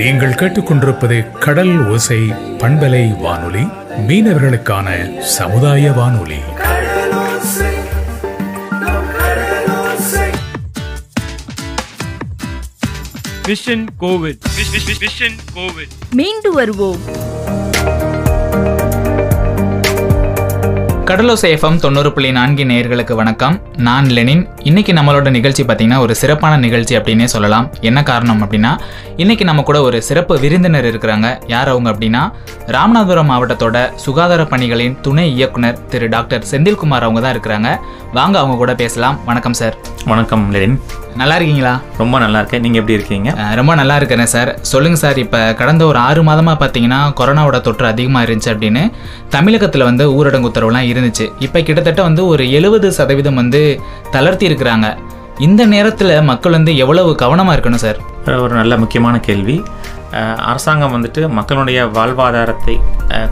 நீங்கள் கேட்டுக்கொண்டிருப்பது கடல் ஓசை பண்பலை வானொலி, மீனவர்களுக்கான சமுதாய வானொலி. Vision Covid. Vision Covid. மீண்டு வருவோம். கடலோசை எஃப்எம் 90.4 நேயர்களுக்கு வணக்கம். நான் லெனின். இன்றைக்கி நம்மளோட நிகழ்ச்சி பார்த்திங்கன்னா ஒரு சிறப்பான நிகழ்ச்சி அப்படின்னே சொல்லலாம். என்ன காரணம் அப்படின்னா, இன்றைக்கி நம்ம கூட ஒரு சிறப்பு விருந்தினர் இருக்கிறாங்க. யார் அவங்க அப்படின்னா, ராமநாதபுரம் மாவட்டத்தோட சுகாதார பணிகளின் துணை இயக்குனர் திரு டாக்டர் செந்தில்குமார் அவங்க தான் இருக்கிறாங்க. வாங்க, அவங்க கூட பேசலாம். வணக்கம் சார். வணக்கம் லெனின். நல்லா இருக்கீங்களா? ரொம்ப நல்லா இருக்கேன். நீங்கள் எப்படி இருக்கீங்க? ரொம்ப நல்லா இருக்கிறேன் சார். சொல்லுங்கள் சார், இப்போ கடந்த ஒரு 6 மாதமாக பார்த்தீங்கன்னா கொரோனாவோட தொற்று அதிகமாக இருந்துச்சு அப்படின்னு தமிழகத்தில் வந்து ஊரடங்கு உத்தரவுலாம் இருந்துச்சு. இப்போ கிட்டத்தட்ட வந்து ஒரு 70% வந்து தளர்த்தி இருக்கிறாங்க. இந்த நேரத்தில் மக்கள் வந்து எவ்வளவு கவனமாக இருக்கணும் சார்? ஒரு நல்ல முக்கியமான கேள்வி. அரசாங்கம் வந்துட்டு மக்களுடைய வாழ்வாதாரத்தை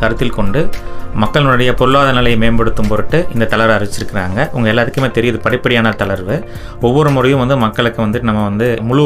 கருத்தில் கொண்டு மக்களுடைய பொருளாதார நிலையை மேம்படுத்தும் பொருட்டு இந்த தளர்வு அறிவிச்சிருக்கிறாங்க. உங்கள் எல்லாத்துக்குமே தெரியுது, படிப்படியான தளர்வு. ஒவ்வொரு முறையும் வந்து மக்களுக்கு வந்துட்டு நம்ம வந்து முழு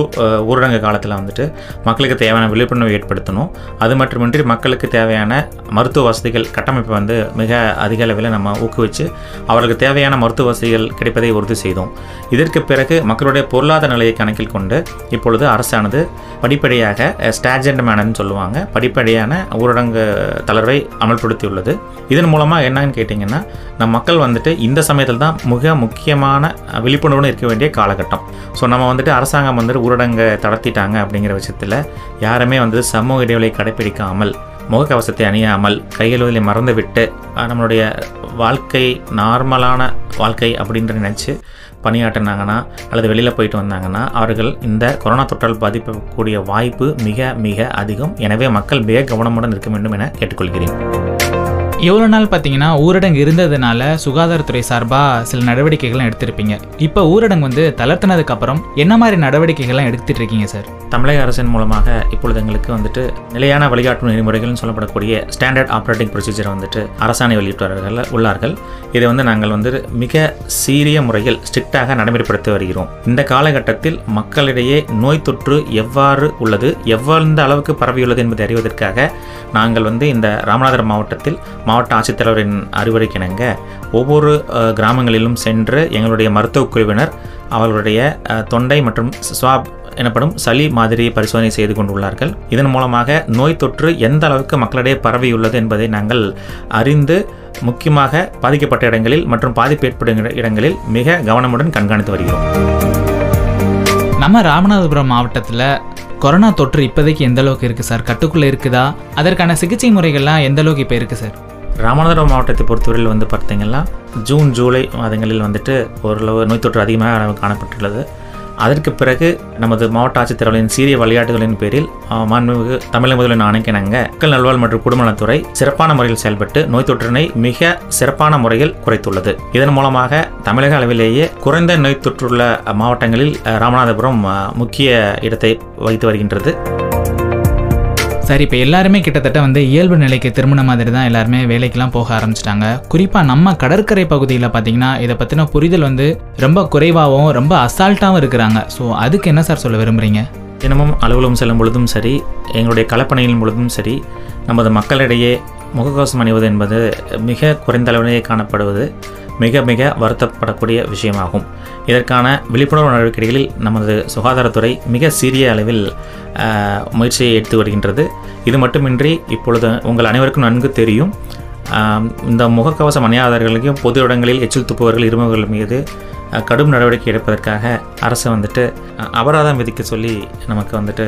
ஊரடங்கு காலத்தில் வந்துட்டு மக்களுக்கு தேவையான விழிப்புணர்வு ஏற்படுத்தணும். அது மட்டுமின்றி மக்களுக்கு தேவையான மருத்துவ வசதிகள் கட்டமைப்பை வந்து மிக அதிக அளவில் நம்ம ஊக்குவிச்சு அவர்களுக்கு தேவையான மருத்துவ வசதிகள் கிடைப்பதை உறுதி செய்தோம். இதற்கு பிறகு மக்களுடைய பொருளாதார நிலையை கணக்கில் கொண்டு இப்பொழுது அரசானது படிப்படியாக ஸ்டாஜெண்ட் மேனர்னு சொல்லுவாங்க, படிப்படியான ஊரடங்கு தளர்வை அமல்படுத்தியுள்ளது. இதன் மூலமாக என்னன்னு கேட்டிங்கன்னா, நம்ம மக்கள் வந்துட்டு இந்த சமயத்தில் தான் மிக முக்கியமான விழிப்புணர்வுன்னு இருக்க வேண்டிய காலகட்டம். ஸோ நம்ம வந்துட்டு அரசாங்கம் வந்துட்டு ஊரடங்கை தளர்த்திட்டாங்க அப்படிங்கிற விஷயத்தில் யாருமே வந்துட்டு சமூக இடைவெளியை கடைப்பிடிக்காமல், முகக்கவசத்தை அணியாமல், கையெழுவதை மறந்துவிட்டு நம்மளுடைய வாழ்க்கை நார்மலான வாழ்க்கை அப்படின்ற நினச்சி பணியாற்றினாங்கன்னா அல்லது வெளியில் போயிட்டு வந்தாங்கன்னா அவர்கள் இந்த கொரோனா தொற்றால் பாதிக்கக்கூடிய வாய்ப்பு மிக மிக அதிகம். எனவே மக்கள் மிக கவனமுடன் இருக்க வேண்டும் என கேட்டுக்கொள்கிறேன். எவ்வளோ நாள் பார்த்தீங்கன்னா ஊரடங்கு இருந்ததுனால சுகாதாரத்துறை சார்பாக சில நடவடிக்கைகள்லாம் எடுத்திருப்பீங்க. இப்போ ஊரடங்கு வந்து தளர்த்தினதுக்கு அப்புறம் என்ன மாதிரி நடவடிக்கைகள்லாம் எடுத்துகிட்டு இருக்கீங்க சார்? தமிழக அரசின் மூலமாக இப்பொழுது எங்களுக்கு வந்துட்டு நிலையான வழிகாட்டு நெறிமுறைகள்னு சொல்லப்படக்கூடிய ஸ்டாண்டர்ட் ஆப்ரேட்டிங் ப்ரொசீஜர் வந்துட்டு அரசாணை வெளியிட்டவர்கள் உள்ளார்கள். இதை வந்து நாங்கள் வந்து மிக சீரிய முறையில் ஸ்ட்ரிக்டாக நடைமுறைப்படுத்தி வருகிறோம். இந்த காலகட்டத்தில் மக்களிடையே நோய் தொற்று எவ்வாறு உள்ளது, எவ்வளந்த அளவுக்கு பரவியுள்ளது என்பதை அறிவதற்காக நாங்கள் வந்து இந்த ராமநாதபுரம் மாவட்டத்தில் மாவட்ட ஆட்சித்தலைவரின் அறிவுரைக்கிணங்க ஒவ்வொரு கிராமங்களிலும் சென்று எங்களுடைய மருத்துவக் குழுவினர் அவர்களுடைய தொண்டை மற்றும் ஸ்வாப் எனப்படும் சளி மாதிரியை பரிசோதனை செய்து கொண்டுள்ளார்கள். இதன் மூலமாக நோய் தொற்று எந்த அளவுக்கு மக்களிடையே பரவியுள்ளது என்பதை நாங்கள் அறிந்து முக்கியமாக பாதிக்கப்பட்ட இடங்களில் மற்றும் பாதிப்பு ஏற்படுகிற இடங்களில் மிக கவனமுடன் கண்காணித்து வருகிறோம். நம்ம ராமநாதபுரம் மாவட்டத்தில் கொரோனா தொற்று இப்போதைக்கு எந்த அளவுக்கு இருக்குது சார்? கட்டுக்குள்ளே இருக்குதா? அதற்கான சிகிச்சை முறைகள்லாம் எந்த அளவுக்கு இப்போ இருக்குது சார்? ராமநாதபுரம் மாவட்டத்தை பொறுத்தவரையில் வந்து பார்த்திங்கன்னா ஜூன் ஜூலை மாதங்களில் வந்துட்டு ஓரளவு நோய் தொற்று அதிகமாக காணப்பட்டுள்ளது. அதற்கு பிறகு நமது மாவட்ட ஆட்சித்தலைவரின் சீரிய வழிகாட்டுதலின் பேரில் மாண்புமிகு தமிழக முதல்வரின் ஆணைக்கிணங்க மக்கள் நல்வாழ் மற்றும் குடும்பநலத்துறை சிறப்பான முறையில் செயல்பட்டு நோய் தொற்றினை மிக சிறப்பான முறையில் குறைத்துள்ளது. இதன் மூலமாக தமிழக அளவிலேயே குறைந்த நோய் தொற்றுள்ள மாவட்டங்களில் ராமநாதபுரம் முக்கிய இடத்தை வகித்து வருகின்றது. சார், இப்போ எல்லாருமே கிட்டத்தட்ட வந்து இயல்பு நிலைக்கு திரும்பின மாதிரி தான் எல்லாருமே வேலைக்கெல்லாம் போக ஆரம்பிச்சிட்டாங்க. குறிப்பாக நம்ம கடற்கரை பகுதியில் பார்த்திங்கன்னா இதை பற்றின புரிதல் வந்து ரொம்ப குறைவாகவும் ரொம்ப அசால்ட்டாகவும் இருக்கிறாங்க. ஸோ அதுக்கு என்ன சார் சொல்ல விரும்புகிறீங்க? தினமும் அலுவலகம் செல்லும் பொழுதும் சரி, எங்களுடைய கலப்பணியின் பொழுதும் சரி, நமது மக்களிடையே முகக்கவசம் அணிவது என்பது மிக குறைந்த அளவிலேயே காணப்படுவது மிக மிக வருத்தப்படக்கூடிய விஷயமாகும். இதற்கான விழிப்புணர்வு நடவடிக்கைகளில் நமது சுகாதாரத்துறை மிக சீரிய அளவில் முயற்சியை எடுத்து வருகின்றது. இது மட்டுமின்றி இப்பொழுது உங்கள் அனைவருக்கும் நன்கு தெரியும், இந்த முகக்கவசம் அணியாதவர்களுக்கும் பொது இடங்களில் எச்சில் துப்புவர்கள் இருமவர்கள் மீது கடும் நடவடிக்கை எடுப்பதற்காக அரசு வந்துட்டு அபராதம் விதிக்க சொல்லி நமக்கு வந்துட்டு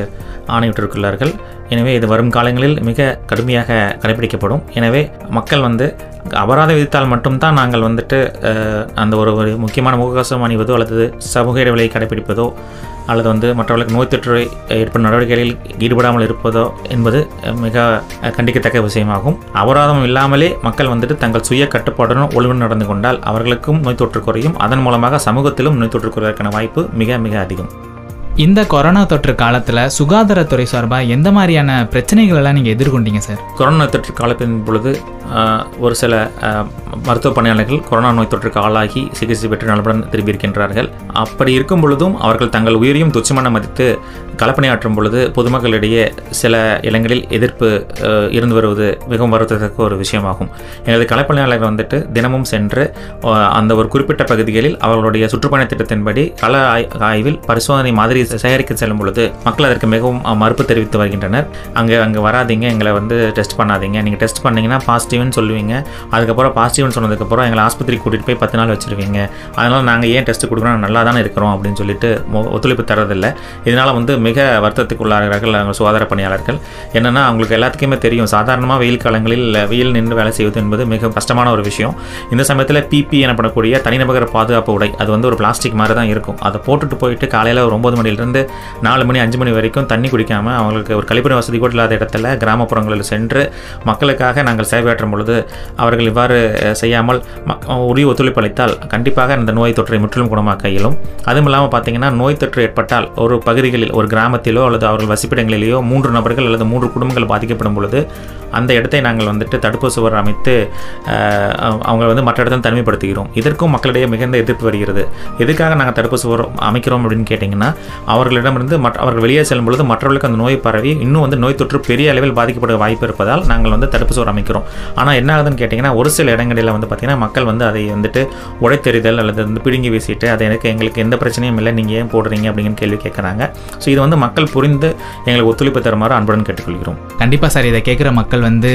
ஆணையிட்டிருக்கிறார்கள். எனவே இது வரும் காலங்களில் மிக கடுமையாக கடைபிடிக்கப்படும். எனவே மக்கள் வந்து அபராதம் விதித்தால் மட்டும்தான் நாங்கள் வந்துட்டு அந்த ஒரு முக்கியமான முகக்கவசம் அணிவதோ அல்லது சமூக இடைவெளியை கடைபிடிப்பதோ அல்லது வந்து மற்றவர்களுக்கு நோய் தொற்று ஏற்படும் நடவடிக்கைகளில் ஈடுபடாமல் இருப்பதோ என்பது மிக கண்டிக்கத்தக்க விஷயமாகும். அபராதம் இல்லாமலே மக்கள் வந்துட்டு தங்கள் சுய கட்டுப்பாடுடன் ஒழுங்கு நடந்து கொண்டால் அவர்களுக்கும் நோய் தொற்று குறையும். அதன் மூலமாக சமூகத்திலும் நோய் தொற்று குறைவதற்கான வாய்ப்பு மிக மிக அதிகம். இந்த கொரோனா தொற்று காலத்தில் சுகாதாரத்துறை சார்பாக எந்த மாதிரியான பிரச்சனைகள் எல்லாம் நீங்கள் எதிர்கொண்டீங்க சார்? கொரோனா தொற்று காலத்தின் பொழுது ஒரு சில மருத்துவ பணியாளர்கள் கொரோனா நோய் தொற்றுக்கு ஆளாகி சிகிச்சை பெற்று நலமுடன் திரும்பியிருக்கின்றார்கள். அப்படி இருக்கும் பொழுதும் அவர்கள் தங்கள் உயிரையும் துச்சமான மதித்து களப்பணியாற்றும் பொழுது பொதுமக்களிடையே சில இடங்களில் எதிர்ப்பு இருந்து வருவது மிகவும் வருத்தத்தக்க ஒரு விஷயமாகும். எனது களப்பணியாளர்கள் வந்துட்டு தினமும் சென்று அந்த ஒரு குறிப்பிட்ட பகுதிகளில் அவர்களுடைய சுற்றுப்பயண திட்டத்தின்படி கள ஆய்வில் பரிசோதனை மாதிரி சேகரிக்க செல்லும் பொழுது மக்கள் அதற்கு மிகவும் மறுப்பு தெரிவித்து வருகின்றனர். அங்கே வராதிங்க, எங்களை வந்து டெஸ்ட் பண்ணாதீங்க, நீங்கள் டெஸ்ட் பண்ணிங்கன்னா பாசிட்டிவ்னு சொல்லுவீங்க, அதுக்கப்புறம் பாசிட்டிவ்னு சொன்னதுக்கப்புறம் எங்களை ஆஸ்பத்திரிக்கு கூட்டிகிட்டு போய் 10 நாள் வச்சுருவீங்க, அதனால் நாங்கள் ஏன் டெஸ்ட் கொடுக்குறோம், நல்லா தானே இருக்கிறோம் அப்படின்னு சொல்லிட்டு ஒத்துழைப்பு தரதில்லை. இதனால் வந்து மிக வருத்தத்துக்கு உள்ளாகிறார்கள் அவங்க சுகாதார பணியாளர்கள். என்னென்னா அவங்களுக்கு எல்லாத்துக்குமே தெரியும், சாதாரணமாக வெயில் காலங்களில் வெயில் நின்று வேலை செய்வது என்பது மிக கஷ்டமான ஒரு விஷயம். இந்த சமயத்தில் பிபி எனப்படக்கூடிய தனிநபர் பாதுகாப்பு உடை, அது வந்து ஒரு பிளாஸ்டிக் மாதிரி தான் இருக்கும், அதை போட்டுட்டு போயிட்டு காலையில் ஒரு 9 மணிலேருந்து 4 மணி 5 மணி வரைக்கும் தண்ணி குடிக்காமல் அவங்களுக்கு ஒரு கழிப்பிட வசதி கூட இல்லாத இடத்துல கிராமப்புறங்களில் சென்று மக்களுக்காக நாங்கள் சேவையாற்றும் பொழுது அவர்கள் இவ்வாறு செய்யாமல் உரிய ஒத்துழைப்பு அளித்தால் கண்டிப்பாக இந்த நோய் தொற்றை முற்றிலும் குணமாக்க இயலும். அதுவும் இல்லாமல் பார்த்தீங்கன்னா நோய் தொற்று ஏற்பட்டால் ஒரு பகுதிகளில், ஒரு கிராமத்திலோ அல்லது அவர்கள் வசிப்பிடங்களிலேயோ 3 நபர்கள் அல்லது 3 குடும்பங்கள் பாதிக்கப்படும் பொழுது அந்த இடத்தை நாங்கள் வந்துட்டு தடுப்பு சுவர் அமைத்து அவங்க வந்து மற்ற இடத்துல தனிமைப்படுத்துகிறோம். இதற்கும் மக்களிடையே மிகுந்த எதிர்ப்பு வருகிறது. எதுக்காக நாங்கள் தடுப்பு சுவர் அமைக்கிறோம் அப்படின்னு கேட்டிங்கன்னா, அவர்களிடமிருந்து அவர்கள் வெளியே செல்லும் பொழுது மற்றவர்களுக்கு அந்த நோய் பரவி இன்னும் வந்து நோய் தொற்று பெரிய அளவில் பாதிக்கப்பட வாய்ப்பு இருப்பதால் நாங்கள் வந்து தடுப்பு சுவர் அமைக்கிறோம். ஆனால் என்ன ஆகுதுன்னு கேட்டிங்கன்னா, ஒரு சில இடங்களில் வந்து பார்த்திங்கன்னா மக்கள் வந்து அதை வந்துட்டு உடைத்தெறிதல் அல்லது வந்து பிடுங்கி வீசிட்டு அதை எங்களுக்கு எந்த பிரச்சனையும் இல்லை, நீங்கள் ஏன் போடுறீங்க அப்படிங்கிற கேள்வி கேட்குறாங்க. ஸோ இது வந்து மக்கள் புரிந்து எங்களுக்கு ஒத்துழைப்பு தருமாறு அன்புடன் கேட்டுக்கொள்கிறோம். கண்டிப்பாக சார், இதை கேட்குற மக்கள் வந்து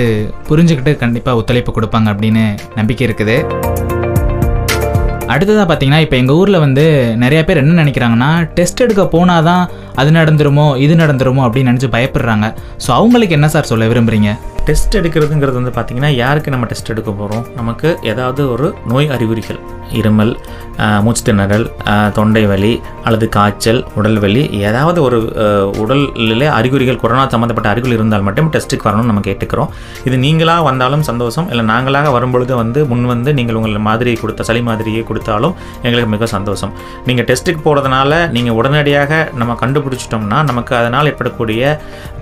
புரிஞ்சுக்கிட்டு கண்டிப்பாக ஒத்துழைப்பு கொடுப்பாங்க அப்படின்னு நம்பிக்கை இருக்குது. அடுத்ததாக பார்த்தீங்கன்னா, இப்போ எங்கள் ஊரில் வந்து நிறையா பேர் என்ன நினைக்கிறாங்கன்னா, டெஸ்ட் எடுக்க போனால் தான் அது நடந்துருமோ இது நடந்துருமோ அப்படின்னு நினச்சி பயப்படுறாங்க. ஸோ அவங்களுக்கு என்ன சார் சொல்ல விரும்புகிறீங்க? டெஸ்ட் எடுக்கிறதுங்கிறது வந்து பார்த்திங்கன்னா, யாருக்கு நம்ம டெஸ்ட் எடுக்க போகிறோம், நமக்கு ஏதாவது ஒரு நோய் அறிகுறிகள், இருமல், மூச்சு திணறல், தொண்டை வலி அல்லது காய்ச்சல், உடல் வலி, ஏதாவது ஒரு உடலில் அறிகுறிகள், கொரோனா சம்மந்தப்பட்ட அறிகுறிகள் இருந்தால் மட்டும் டெஸ்ட்டுக்கு வரணும்னு நம்ம கேட்டுக்கிறோம். இது நீங்களாக வந்தாலும் சந்தோஷம், இல்லை நாங்களாக வரும்பொழுது வந்து முன் வந்து நீங்கள் உங்கள் மாதிரியை கொடுத்த சளி மாதிரியை கொடுத்தாலும் எங்களுக்கு மிக சந்தோஷம். நீங்கள் டெஸ்ட்டுக்கு போகிறதுனால நீங்கள் உடனடியாக நம்ம கண்டுபிடிச்சிட்டோம்னா நமக்கு அதனால் ஏற்படக்கூடிய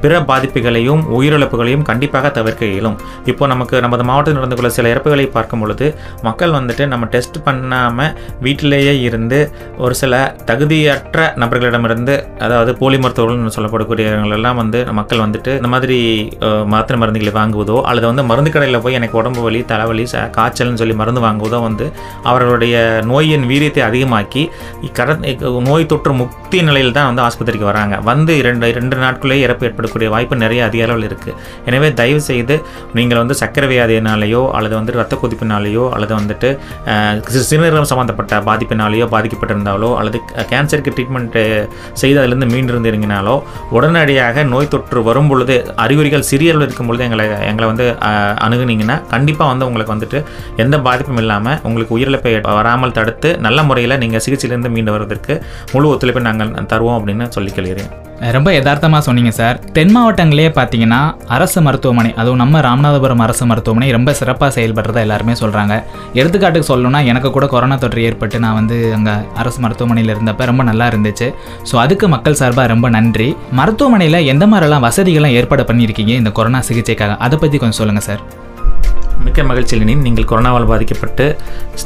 பிற பாதிப்புகளையும் உயிரிழப்புகளையும் கண்டிப்பாக தவிர்க்க இயலும். இப்போது நமது மாவட்டத்தில் நடந்துள்ள சில இறப்புகளை பார்க்கும் பொழுது மக்கள் வந்துட்டு நம்ம டெஸ்ட் பண்ணாமல் வீட்டிலேயே இருந்து ஒரு சில தகுதியற்ற நபர்களிடமிருந்து, அதாவது போலி மருத்துவர்கள் சொல்லப்படக்கூடியவங்களெல்லாம் வந்து மக்கள் வந்துட்டு இந்த மாதிரி மாத்திரை மருந்துகளை வாங்குவதோ அல்லது வந்து மருந்து கடையில் போய் எனக்கு உடம்பு வலி, தலைவலி, காய்ச்சல்னு சொல்லி மருந்து வாங்குவதோ வந்து அவர்களுடைய நோயின் வீரியத்தை அதிகமாக்கி நோய் தொற்று முக்தி நிலையில் தான் வந்து ஆஸ்பத்திரிக்கு வராங்க. வந்து 2 நாட்களே இறப்பு ஏற்படக்கூடிய வாய்ப்பு நிறைய அதிக அளவில் இருக்குது. எனவே தயவு செய்து நீங்கள் வந்து சக்கரை வியாதியினாலேயோ அல்லது வந்து ரத்த கொதிப்பினாலேயோ அல்லது வந்துட்டு சிறுநீரகம் சம்மந்தப்பட்ட பாதிப்பினாலேயோ பாதிக்கப்பட்டிருந்தாலோ அல்லது கேன்சருக்கு ட்ரீட்மெண்ட் செய்து அதிலிருந்து மீண்டிருந்திருங்கினாலோ உடனடியாக நோய் தொற்று வரும் பொழுது அறிகுறிகள் சிறிய அளவில் இருக்கும் பொழுது எங்களை வந்து அணுகுனிங்கன்னா கண்டிப்பாக வந்து உங்களுக்கு வந்துட்டு எந்த பாதிப்பும் இல்லாமல் உங்களுக்கு உயிரிழப்பை வராமல் தடுத்து நல்ல முறையில் நீங்கள் சிகிச்சையிலிருந்து மீண்டு வருவதற்கு முழு ஒத்துழைப்பை நாங்கள் தருவோம் அப்படின்னு சொல்லிக்கொள்கிறேன். ரொம்ப யதார்த்தமாக சொன்னீங்க சார். தென் மாவட்டங்களே பார்த்தீங்கன்னா அரசு மருத்துவமனை, அதுவும் நம்ம ராமநாதபுரம் அரசு மருத்துவமனை ரொம்ப சிறப்பாக செயல்படுறதா எல்லாருமே சொல்கிறாங்க. எடுத்துக்காட்டுக்கு சொல்லணும்னா, எனக்கு கூட கொரோனா தொற்று ஏற்பட்டு நான் வந்து அங்கே அரசு மருத்துவமனையில் இருந்தப்போ ரொம்ப நல்லா இருந்துச்சு. ஸோ அதுக்கு மக்கள் சார்பாக ரொம்ப நன்றி. மருத்துவமனையில் எந்த மாதிரிலாம் வசதிகள்லாம் ஏற்பாடு பண்ணியிருக்கீங்க இந்த கொரோனா சிகிச்சைக்காக, அதை பற்றி கொஞ்சம் சொல்லுங்கள் சார். மிக்க மகிழ்ச்சி லெனின், நீங்கள் கொரோனாவால் பாதிக்கப்பட்டு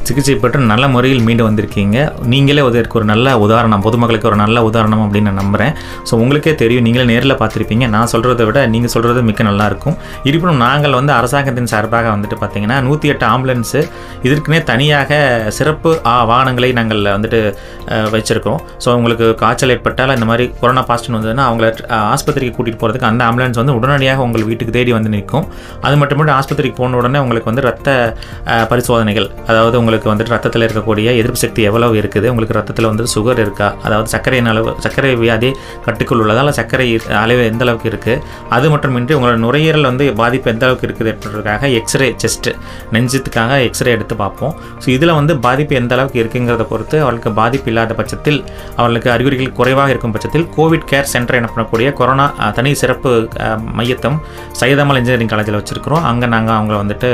சிகிச்சை பெற்று நல்ல முறையில் மீண்டு வந்திருக்கீங்க. நீங்களே அதற்கு ஒரு நல்ல உதாரணம், பொதுமக்களுக்கு ஒரு நல்ல உதாரணம் அப்படின்னு நான் நம்புகிறேன். ஸோ உங்களுக்கே தெரியும், நீங்களே நேரில் பார்த்துருப்பீங்க, நான் சொல்கிறத விட நீங்கள் சொல்கிறது மிக்க நல்லாயிருக்கும். இருப்பினும் நாங்கள் வந்து அரசாங்கத்தின் சார்பாக வந்துட்டு பார்த்திங்கன்னா 108 ஆம்புலன்ஸு இதற்குனே தனியாக சிறப்பு வாகனங்களை நாங்கள் வந்துட்டு வச்சுருக்கிறோம். ஸோ உங்களுக்கு காய்ச்சல் ஏற்பட்டால், இந்த மாதிரி கொரோனா பாசிட்டிவ் வந்ததுன்னா அவங்கள ஆஸ்பத்திரிக்கு கூட்டிகிட்டு போகிறதுக்கு அந்த ஆம்புலன்ஸ் வந்து உடனடியாக உங்கள் வீட்டுக்கு தேடி வந்து நிற்கும். அது மட்டும் ஆஸ்பத்திரிக்கு போன உடனே உங்களுக்கு வந்து ரத்த பரிசோதனைகள், அதாவது உங்களுக்கு வந்துட்டு ரத்தத்தில் இருக்கக்கூடிய எதிர்ப்பு சக்தி எவ்வளவு இருக்குது, உங்களுக்கு ரத்தத்தில் வந்து சுகர் இருக்கா, அதாவது சர்க்கரையின் அளவு, சர்க்கரை வியாதி கட்டுக்குள் உள்ளதால் சர்க்கரை அளவு எந்த அளவுக்கு இருக்குது, அது மட்டுமின்றி உங்களோட நுரையீரல் வந்து பாதிப்பு எந்த அளவுக்கு இருக்குது என்பதற்காக எக்ஸ்ரே, செஸ்ட்டு நெஞ்சத்துக்காக எக்ஸ்ரே எடுத்து பார்ப்போம். ஸோ இதில் வந்து பாதிப்பு எந்த அளவுக்கு இருக்குங்கிறத பொறுத்து அவளுக்கு பாதிப்பு இல்லாத பட்சத்தில், அவளுக்கு அறிகுறிகள் குறைவாக இருக்கும் பட்சத்தில் கோவிட் கேர் சென்டர் எனப்படக்கூடிய கொரோனா தனி சிறப்பு மையத்தம் சைதாமல் இன்ஜினியரிங் காலேஜில் வச்சுருக்கிறோம். அங்கே நாங்கள் அவங்கள வந்துட்டு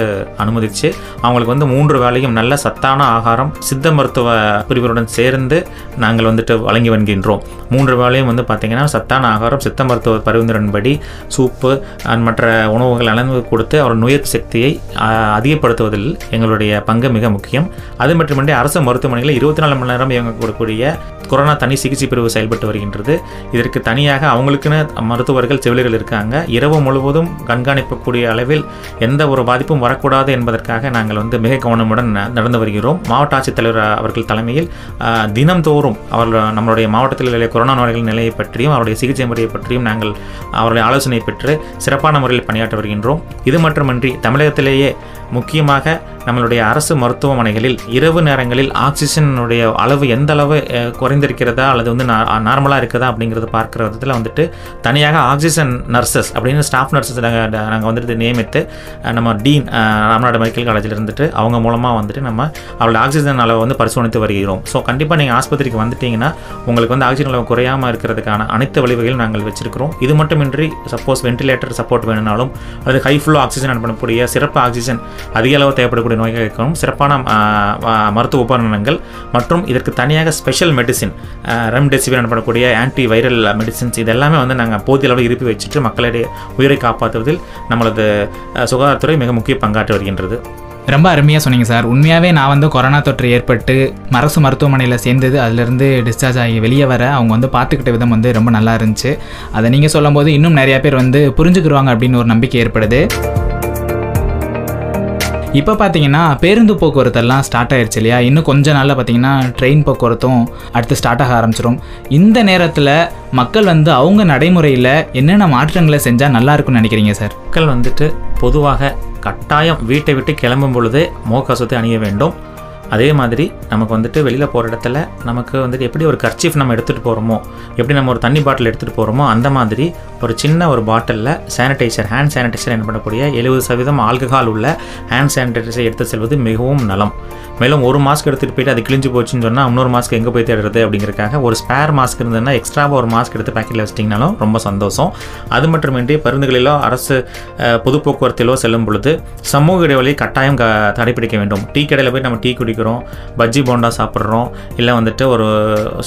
அனுமதிச்சு அவங்களுக்கு வந்து 3 வேளையும் நல்ல சத்தான ஆகாரம் சித்த மருத்துவ பிரிவருடன் சேர்ந்து நாங்கள் வந்துட்டு வழங்கி வருகின்றோம். 3 வேளையும் வந்து பார்த்திங்கன்னா சத்தான ஆகாரம் சித்த மருத்துவ பரிந்துரையின்படி சூப்பு மற்ற உணவுகள் அளந்து கொடுத்து அவர் நுயர் சக்தியை அதிகப்படுத்துவதில் எங்களுடைய பங்கு மிக முக்கியம். அது மட்டுமின்றி அரசு மருத்துவமனைகளில் 24 மணி நேரம் இயங்கக்கூடிய கொரோனா தனி சிகிச்சை பிரிவு செயல்பட்டு வருகின்றது. இதற்கு தனியாக அவங்களுக்குன்னு மருத்துவர்கள் செவிலியர்கள் இருக்காங்க. இரவு முழுவதும் கண்காணிக்கக்கூடிய அளவில் எந்த ஒரு பாதிப்பும் வரக்கூடாது என்பதற்காக நாங்கள் வந்து மிக கவனமுடன் நடந்து வருகிறோம். மாவட்ட ஆட்சித்தலைவர் அவர்கள் தலைமையில் தினம்தோறும் அவர்கள் நம்மளுடைய மாவட்டத்தில் உள்ள கொரோனா நோய்களின் நிலையை பற்றியும் அவருடைய சிகிச்சை முறையை பற்றியும் நாங்கள் அவருடைய ஆலோசனை பெற்று சிறப்பான முறையில் பணியாற்றி வருகின்றோம். இது மட்டுமன்றி தமிழகத்திலேயே முக்கியமாக நம்மளுடைய அரசு மருத்துவமனைகளில் இரவு நேரங்களில் ஆக்சிஜனுடைய அளவு எந்த அளவு குறைந்திருக்கிறதா அல்லது வந்து நார்மலாக இருக்குதா அப்படிங்கிறது பார்க்குற விதத்தில் வந்துட்டு தனியாக ஆக்சிஜன் நர்சஸ் அப்படின்னு ஸ்டாஃப் நர்சஸ் நாங்கள் வந்துட்டு நியமித்து நம்ம டீன் ராமநாடு மெடிக்கல் காலேஜில் இருந்துட்டு அவங்க மூலமாக வந்துட்டு நம்ம அவளோட ஆக்சிஜன் அளவை வந்து பரிசோதித்து வருகிறோம். ஸோ கண்டிப்பாக நீங்கள் ஆஸ்பத்திரிக்கு வந்துட்டிங்கன்னா உங்களுக்கு வந்து ஆக்சிஜன் அளவு குறையாமல் இருக்கிறதுக்கான அனைத்து வழிவகைகளும் நாங்கள் வச்சுருக்கிறோம். இது மட்டுமின்றி சப்போஸ் வென்டிலேட்டர் சப்போர்ட் வேணுனாலும் அல்லது ஹை ஃப்ளோ ஆக்சிஜன் அனுப்பக்கூடிய சிறப்பு ஆக்சிஜன் அதிக அளவு தேவைப்படக்கூடிய நோய்களுக்கும் சிறப்பான மருத்துவ உபகரணங்கள் மற்றும் இதற்கு தனியாக ஸ்பெஷல் மெடிசின் ரெம்டெசிவிர் அனுப்பக்கூடிய ஆன்டி வைரல் மெடிசின்ஸ் இதெல்லாமே வந்து நாங்கள் போதிய அளவு இருப்பி வச்சுட்டு மக்களுடைய உயிரை காப்பாற்றுவதில் நம்மளது சுகாதாரத்துறை மிக முக்கிய பங்காற்றி வருகின்றது. ரொம்ப அருமையாக சொன்னீங்க சார். உண்மையாகவே நான் வந்து கொரோனா தொற்று ஏற்பட்டு அரசு மருத்துவமனையில் சேர்ந்தது, அதுலேருந்து டிஸ்சார்ஜ் ஆகி வெளியே வர அவங்க வந்து பார்த்துக்கிட்ட விதம் வந்து ரொம்ப நல்லா இருந்துச்சு. அதை நீங்கள் சொல்லும் போது இன்னும் நிறையா பேர் வந்து புரிஞ்சுக்கிடுவாங்க அப்படின்னு ஒரு நம்பிக்கை ஏற்படுது. இப்போ பார்த்தீங்கன்னா பேருந்து போக்குவரத்தெல்லாம் ஸ்டார்ட் ஆகிடுச்சு இல்லையா? இன்னும் கொஞ்சம் நாளில் பார்த்தீங்கன்னா ட்ரெயின் போக்குவரத்தும் அடுத்து ஸ்டார்ட் ஆக ஆரம்பிச்சிடும். இந்த நேரத்தில் மக்கள் வந்து அவங்க நடைமுறையில் என்னென்ன மாற்றங்களை செஞ்சால் நல்லாயிருக்குன்னு நினைக்கிறீங்க சார்? மக்கள் வந்துட்டு பொதுவாக கட்டாயம் வீட்டை விட்டு கிளம்பும் பொழுதே முகக்கவசத்தை அணிய வேண்டும். அதே மாதிரி நமக்கு வந்துட்டு வெளியில் போகிற இடத்துல நமக்கு வந்துட்டு எப்படி ஒரு கர்ச்சீஃப் நம்ம எடுத்துகிட்டு போகிறோமோ, எப்படி நம்ம ஒரு தண்ணி பாட்டில் எடுத்துகிட்டு போகிறோமோ, அந்த மாதிரி ஒரு சின்ன ஒரு பாட்டிலில் சானிடைசர் ஹேண்ட் சானிடைசர் என்ன பண்ணக்கூடிய 70% ஆல்கஹால் உள்ள ஹேண்ட் சானிடைசர் எடுத்து செல்வது மிகவும் நலம். மேலும் ஒரு மாஸ்க் எடுத்துகிட்டு போய்ட்டு அது கிழிஞ்சு போச்சுன்னு சொன்னால் இன்னொரு மாஸ்க் எங்கே போய் தேடுறது அப்படிங்கிறக்காக ஒரு ஸ்பேர் மாஸ்க் இருந்ததுன்னா எக்ஸ்ட்ராவாக ஒரு மாஸ்க் எடுத்து பேக்கெட்டில் வச்சிட்டிங்கனாலும் ரொம்ப சந்தோஷம். அது மட்டுமின்றி பேருந்துகளிலோ அரசு பொது போக்குவரத்திலோ செல்லும் பொழுது சமூக இடைவெளியை கட்டாயம் தடைப்பிடிக்க வேண்டும். டீ கடையில் போய் நம்ம டீ குடிக்கிறோம், பஜ்ஜி போண்டா சாப்பிட்றோம், இல்லை வந்துட்டு ஒரு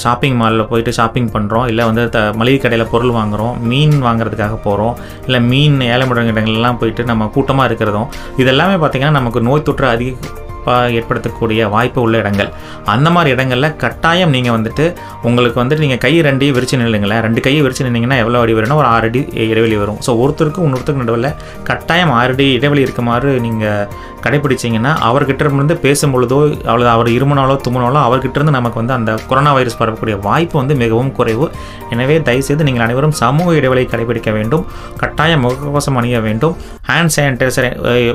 ஷாப்பிங் மாலில் போயிட்டு ஷாப்பிங் பண்ணுறோம், இல்லை வந்து மளிகை கடையில் பொருள் வாங்குகிறோம், மீன் வாங்குறதுக்காக போகிறோம், இல்லை மீன் ஏழை முடங்கு இடங்கள்லாம் போயிட்டு நம்ம கூட்டமாக இருக்கிறதும் இதெல்லாமே பார்த்திங்கன்னா நமக்கு நோய் தொற்று ஏற்படுத்தக்கூடிய வாய்ப்பு உள்ள இடங்கள். அந்த மாதிரி இடங்களில் கட்டாயம் நீங்கள் வந்துட்டு உங்களுக்கு வந்துட்டு நீங்கள் கை ரெண்டையும் விரிச்சு நில்லுங்களேன். 2 கையை விரிச்சு நின்னீங்கன்னா எவ்வளோ அடி வரும்னா ஒரு 6 அடி இடைவெளி வரும். ஸோ ஒருத்தருக்கும் இன்னொருத்தருக்கு நடுவில் கட்டாயம் 6 அடி இடைவெளி இருக்குமாறு நீங்கள் கடைப்பிடிச்சிங்கன்னா அவர்கிட்டருந்து பேசும்பொழுதோ அவ்வளோ அவர் இருமுனாலோ தும்முனாலோ அவர்கிட்டருந்து நமக்கு வந்து அந்த கொரோனா வைரஸ் பரவக்கூடிய வாய்ப்பு வந்து மிகவும் குறைவு. எனவே தயவுசெய்து நீங்கள் அனைவரும் சமூக இடைவெளியை கடைப்பிடிக்க வேண்டும், கட்டாயம் முகக்கவசம் அணிய வேண்டும், ஹேண்ட் சானிடைசரை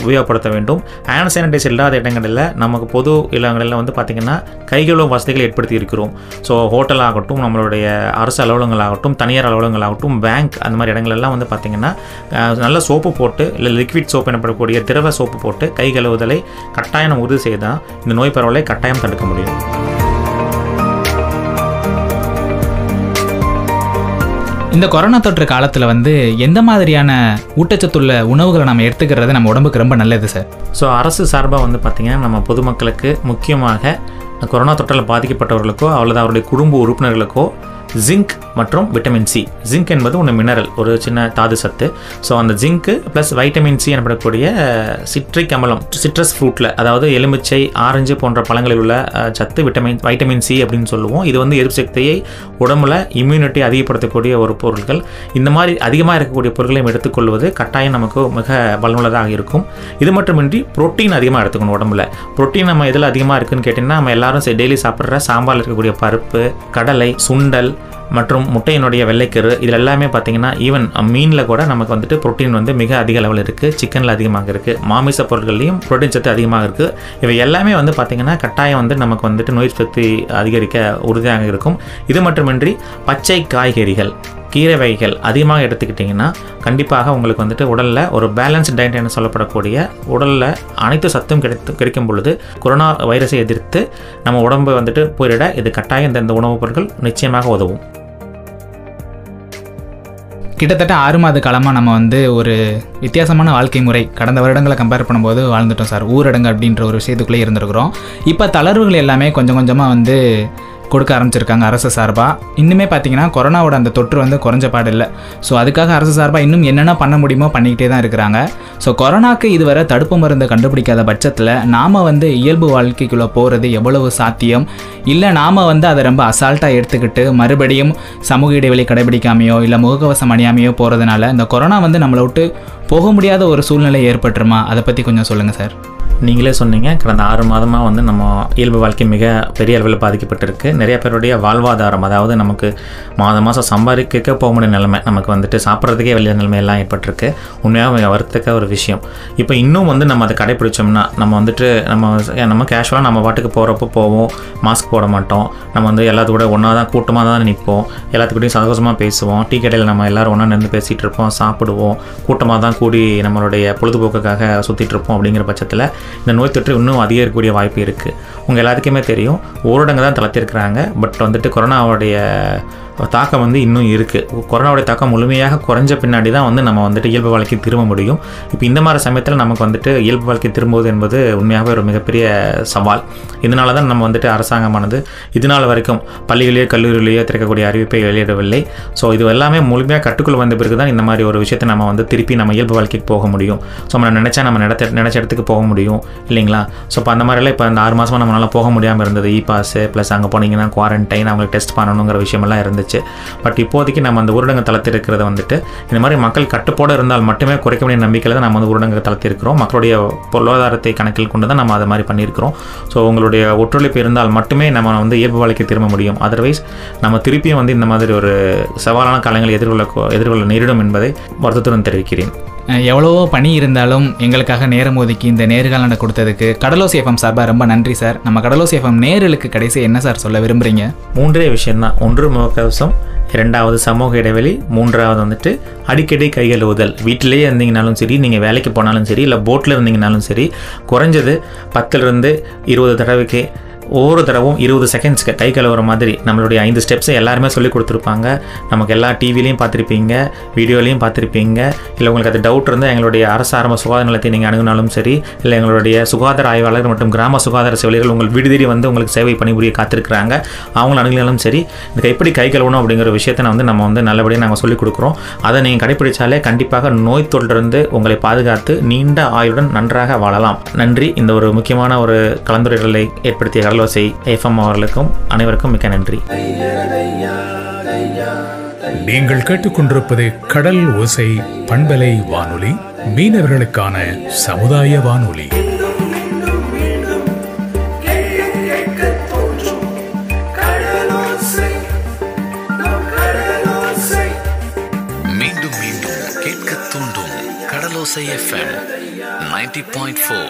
உபயோகப்படுத்த வேண்டும். ஹேண்ட் சானிடைசர் இல்லாத இடங்களில் நமக்கு பொது இடங்களில் வந்து பார்த்திங்கன்னா கைகளும் வசதிகள் ஏற்படுத்தி இருக்கிறோம். ஸோ ஹோட்டல் ஆகட்டும், நம்மளுடைய அரசு அலுவலகங்கள் ஆகட்டும், தனியார் அலுவலகங்கள் ஆகட்டும், பேங்க், அந்த மாதிரி இடங்கள்லாம் வந்து பார்த்திங்கன்னா நல்ல சோப்பு போட்டு இல்லை லிக்விட் சோப்பு எனப்படக்கூடிய திரவ சோப்பு போட்டு கை கழுவுதலை கட்டாயம் நம்ம உறுதி செய்தால் இந்த நோய் பரவலை கட்டாயம் தடுக்க முடியும். இந்த கொரோனா தொற்று காலத்தில் வந்து எந்த மாதிரியான ஊட்டச்சத்துள்ள உணவுகளை நம்ம எடுத்துக்கிறது நம்ம உடம்புக்கு ரொம்ப நல்லது சார்? ஸோ அரசு சார்பாக வந்து பார்த்திங்கன்னா நம்ம பொதுமக்களுக்கு முக்கியமாக கொரோனா தொற்றால் பாதிக்கப்பட்டவர்களுக்கோ அல்லது அவருடைய குடும்ப உறுப்பினர்களுக்கோ ஜிங்க் மற்றும் விட்டமின் சி. ஜிங்க் என்பது ஒன்று மினரல், ஒரு சின்ன தாது சத்து. ஸோ அந்த ஜிங்க்கு ப்ளஸ் வைட்டமின் சி எனப்படக்கூடிய சிட்ரிக் அமிலம் சிட்ரஸ் ஃப்ரூட்டில், அதாவது எலுமிச்சை ஆரஞ்சு போன்ற பழங்களில் உள்ள சத்து வைட்டமின் சி அப்படின்னு சொல்லுவோம். இது வந்து எதிர்ப்பு சக்தியை உடம்புல இம்யூனிட்டி அதிகப்படுத்தக்கூடிய ஒரு பொருட்கள். இந்த மாதிரி அதிகமாக இருக்கக்கூடிய பொருட்களையும் எடுத்துக்கொள்வது கட்டாயம் நமக்கு மிக வலுவுள்ளதாக இருக்கும். இது மட்டுமின்றி புரோட்டீன் அதிகமாக எடுத்துக்கணும். உடம்புல புரோட்டீன் நம்ம எதில் அதிகமாக இருக்குதுன்னு கேட்டிங்கன்னா நம்ம எல்லோரும் டெய்லி சாப்பிட்ற சாம்பாரில் இருக்கக்கூடிய பருப்பு, கடலை, சுண்டல் மற்றும் முட்டையினுடைய வெள்ளைக்கரு இதில் எல்லாமே பார்த்திங்கன்னா ஈவன் மீனில் கூட நமக்கு வந்துட்டு புரோட்டீன் வந்து மிக அதிக அளவில் இருக்குது. சிக்கனில் அதிகமாக இருக்குது, மாமிச பொருட்கள்லையும் புரோட்டீன் சத்து அதிகமாக இருக்குது. இவை எல்லாமே வந்து பார்த்திங்கன்னா கட்டாயம் வந்து நமக்கு வந்துட்டு நோய் சக்தி அதிகரிக்க உறுதியாக இருக்கும். இது மட்டுமின்றி பச்சை காய்கறிகள், கீரை வகைகள் அதிகமாக எடுத்துக்கிட்டிங்கன்னா கண்டிப்பாக உங்களுக்கு வந்துட்டு உடலில் ஒரு பேலன்ஸ் டயட் என சொல்லப்படக்கூடிய உடலில் அனைத்து சத்தும் கிடைக்கும் பொழுது கொரோனா வைரஸை எதிர்த்து நம்ம உடம்பை வந்துட்டு போரிட இது கட்டாயம் இந்த உணவுப் பொருட்கள் நிச்சயமாக உதவும். கிட்டத்தட்ட 6 மாத காலமாக நம்ம வந்து ஒரு வித்தியாசமான வாழ்க்கை முறை கடந்த வருடங்களை கம்பேர் பண்ணும்போது வாழ்ந்துட்டோம் சார். ஊரடங்கு அப்படின்ற ஒரு விஷயத்துக்குள்ளே இருந்திருக்கிறோம். இப்போ தளர்வுகள் எல்லாமே கொஞ்சம் கொஞ்சமாக வந்து கொடுக்க ஆரம்பிச்சிருக்காங்க அரசு சார்பாக. இன்னுமே பார்த்திங்கன்னா கொரோனாவோட அந்த தொற்று வந்து குறைஞ்ச பாடு இல்லை. ஸோ அதுக்காக அரசு சார்பாக இன்னும் என்னென்ன பண்ண முடியுமோ பண்ணிக்கிட்டே தான் இருக்கிறாங்க. ஸோ கொரோனாக்கு இதுவரை தடுப்பு மருந்து கண்டுபிடிக்காத பட்சத்தில் நாம் வந்து இயல்பு வாழ்க்கைக்குள்ளே போகிறது எவ்வளவு சாத்தியம், இல்லை நாம் வந்து அதை ரொம்ப அசால்ட்டாக எடுத்துக்கிட்டு மறுபடியும் சமூக இடைவெளி கடைபிடிக்காமையோ இல்லை முகக்கவசம் அணியாமையோ போகிறதுனால இந்த கொரோனா வந்து நம்மளை விட்டு போக முடியாத ஒரு சூழ்நிலை ஏற்பட்டுருமா? அதை பற்றி கொஞ்சம் சொல்லுங்கள் சார். நீங்களே சொன்னீங்க, கடந்த 6 மாதமாக வந்து நம்ம இயல்பு வாழ்க்கை மிக பெரிய அளவில் பாதிக்கப்பட்டிருக்கு. நிறைய பேருடைய வாழ்வாதாரம், அதாவது நமக்கு மாத மாதம் சம்பாதிக்க போக முடிய நிலைமை, நமக்கு வந்துட்டு சாப்பிட்றதுக்கே வெளியே நிலைமையெல்லாம் ஏற்பட்டிருக்கு. உண்மையாக வரத்துக்க ஒரு விஷயம். இப்போ இன்னும் வந்து நம்ம அதை கடைப்பிடிச்சோம்னா நம்ம வந்துட்டு நம்ம கேஷுவலாக நம்ம பாட்டுக்கு போகிறப்போ போவோம், மாஸ்க் போட மாட்டோம், நம்ம வந்து எல்லாத்துக்கூட ஒன்றா தான் கூட்டமாக தான் நிற்போம், எல்லாத்துக்கூடையும் சந்தோஷமாக பேசுவோம், டீ கடையில் நம்ம எல்லோரும் ஒன்றா நின்று பேசிகிட்டு இருப்போம், சாப்பிடுவோம், கூட்டமாக தான் கூடி நம்மளுடைய பொழுதுபோக்குக்காக சுற்றிட்டு இருப்போம். அப்படிங்கிற பட்சத்தில் இந்த நோய் தொற்று இன்னும் அதிகரிக்கக்கூடிய வாய்ப்பு இருக்குது. உங்கள் எல்லாத்துக்குமே தெரியும், ஊரடங்கு தான் தளர்த்திருக்கிறாங்க. பட் வந்துட்டு கொரோனாவுடைய தாக்கம் வந்து இன்னும் இருக்குது. கொரோனாவுடைய தாக்கம் முழுமையாக குறைஞ்ச பின்னாடி தான் வந்து நம்ம வந்துட்டு இயல்பு வாழ்க்கை திரும்ப முடியும். இப்போ இந்த மாதிரி சமயத்தில் நமக்கு வந்துட்டு இயல்பு வாழ்க்கை திரும்புவது என்பது உண்மையாகவே ஒரு மிகப்பெரிய சவால். இதனால தான் நம்ம வந்துட்டு அரசாங்கமானது இதனால் வரைக்கும் பள்ளிகளையோ கல்லூரிகளையோ திறக்கக்கூடிய அறிவிப்பை வெளியிடவில்லை. ஸோ இது எல்லாமே முழுமையாக கட்டுக்குள் வந்த பிறகு தான் இந்த மாதிரி ஒரு விஷயத்தை நம்ம வந்து திருப்பி நம்ம இயல்பு வாழ்க்கைக்கு போக முடியும். ஸோ நம்ம நினச்சா நம்ம நினச்ச இடத்துக்கு போக முடியும் இல்லைங்களா? ஸோ இப்போ அந்த மாதிரிலாம் இப்போ இந்த 6 மாதமாக நம்மளால் போக முடியாமல் இருந்தது. இ பாஸு ப்ளஸ் அங்கே போனீங்கன்னா குவாரண்டைன், அவங்களுக்கு டெஸ்ட் பண்ணணுங்கிற விஷயமெல்லாம் இருந்துச்சு. பட் இப்போதைக்கு நம்ம அந்த ஊரடங்கு தளர்த்திருக்கிறத வந்துட்டு இந்த மாதிரி மக்கள் கட்டுப்பாடு இருந்தால் மட்டுமே குறைக்க வேண்டிய நம்பிக்கையில் தான் நம்ம வந்து ஊரடங்கு தளர்த்திருக்கிறோம். மக்களுடைய பொருளாதாரத்தை கணக்கில் கொண்டு தான் நம்ம அதை மாதிரி பண்ணியிருக்கிறோம். ஸோ உங்களுடைய ஒத்துழைப்பு இருந்தால் மட்டுமே நம்ம வந்து இயல்பு வாழ்க்கைக்கு திரும்ப முடியும். அதர்வைஸ் நம்ம திருப்பியும் வந்து இந்த மாதிரி ஒரு சவாலான காலங்களை எதிர்கொள்ள நேரிடும் என்பதை வருத்தத்துடன் தெரிவிக்கிறேன். எவ்வளவோ பணி இருந்தாலும் எங்களுக்காக நேரம் ஒதுக்கி இந்த நேர்காணலை கொடுத்ததுக்கு கடலோசை எஃப்எம் சார்பாக ரொம்ப நன்றி சார். நம்ம கடலோசை எஃப்எம் நேயர்களுக்கு கடைசி என்ன சார் சொல்ல விரும்புகிறீங்க? 3 விஷயம்தான். 1 முகக்கவசம், 2வது சமூக இடைவெளி, 3வது வந்துட்டு அடிக்கடி கைகள் ஊதல். வீட்டிலேயே இருந்தீங்கனாலும் சரி, நீங்கள் வேலைக்கு போனாலும் சரி, இல்லை போட்டில் இருந்தீங்கனாலும் சரி, குறைஞ்சது 10லிருந்து 20 தடவைக்கு ஒவ்வொரு தடவும் 20 செகண்ட்ஸ்க்கு கை கழுவுற மாதிரி நம்மளுடைய 5 ஸ்டெப்ஸை எல்லாருமே சொல்லிக் கொடுத்துருப்பாங்க. நமக்கு எல்லா டிவிலையும் பார்த்துருப்பீங்க, வீடியோலையும் பார்த்துருப்பீங்க. இல்லை உங்களுக்கு அது டவுட் இருந்தால் எங்களுடைய அரசு ஆரம்ப சுகாதார நிலையத்தை நீங்கள் அணுகினாலும் சரி, இல்லை எங்களுடைய சுகாதார ஆய்வாளர் மற்றும் கிராம சுகாதார செவிலியர்கள் உங்கள் வீடு தேடி வந்து உங்களுக்கு சேவை பணிபுரிய காத்திருக்கிறாங்க, அவங்கள அணுகினாலும் சரி. இதுக்கு எப்படி கை கழுவணும் அப்படிங்கிற விஷயத்தை நம்ம வந்து நல்லபடியாக நாங்கள் சொல்லிக் கொடுக்குறோம். அதை நீங்கள் கடைப்பிடிச்சாலே கண்டிப்பாக நோய் தொற்றிலிருந்து உங்களை பாதுகாத்து நீண்ட ஆயுளுடன் நன்றாக வாழலாம். நன்றி. இந்த ஒரு முக்கியமான ஒரு கலந்துரையாடலை ஏற்படுத்திய கடலோசை எஃப்எம் அவர்களுக்கும் அனைவருக்கும் மிக்க நன்றி. நீங்கள் கேட்டுக்கொண்டிருப்பது கடல் ஓசை பண்பலை வானொலி, மீனவர்களுக்கான சமுதாய வானொலி. மீண்டும் கேட்க தூண்டும் கடலோசை எஃப்எம் 90.4.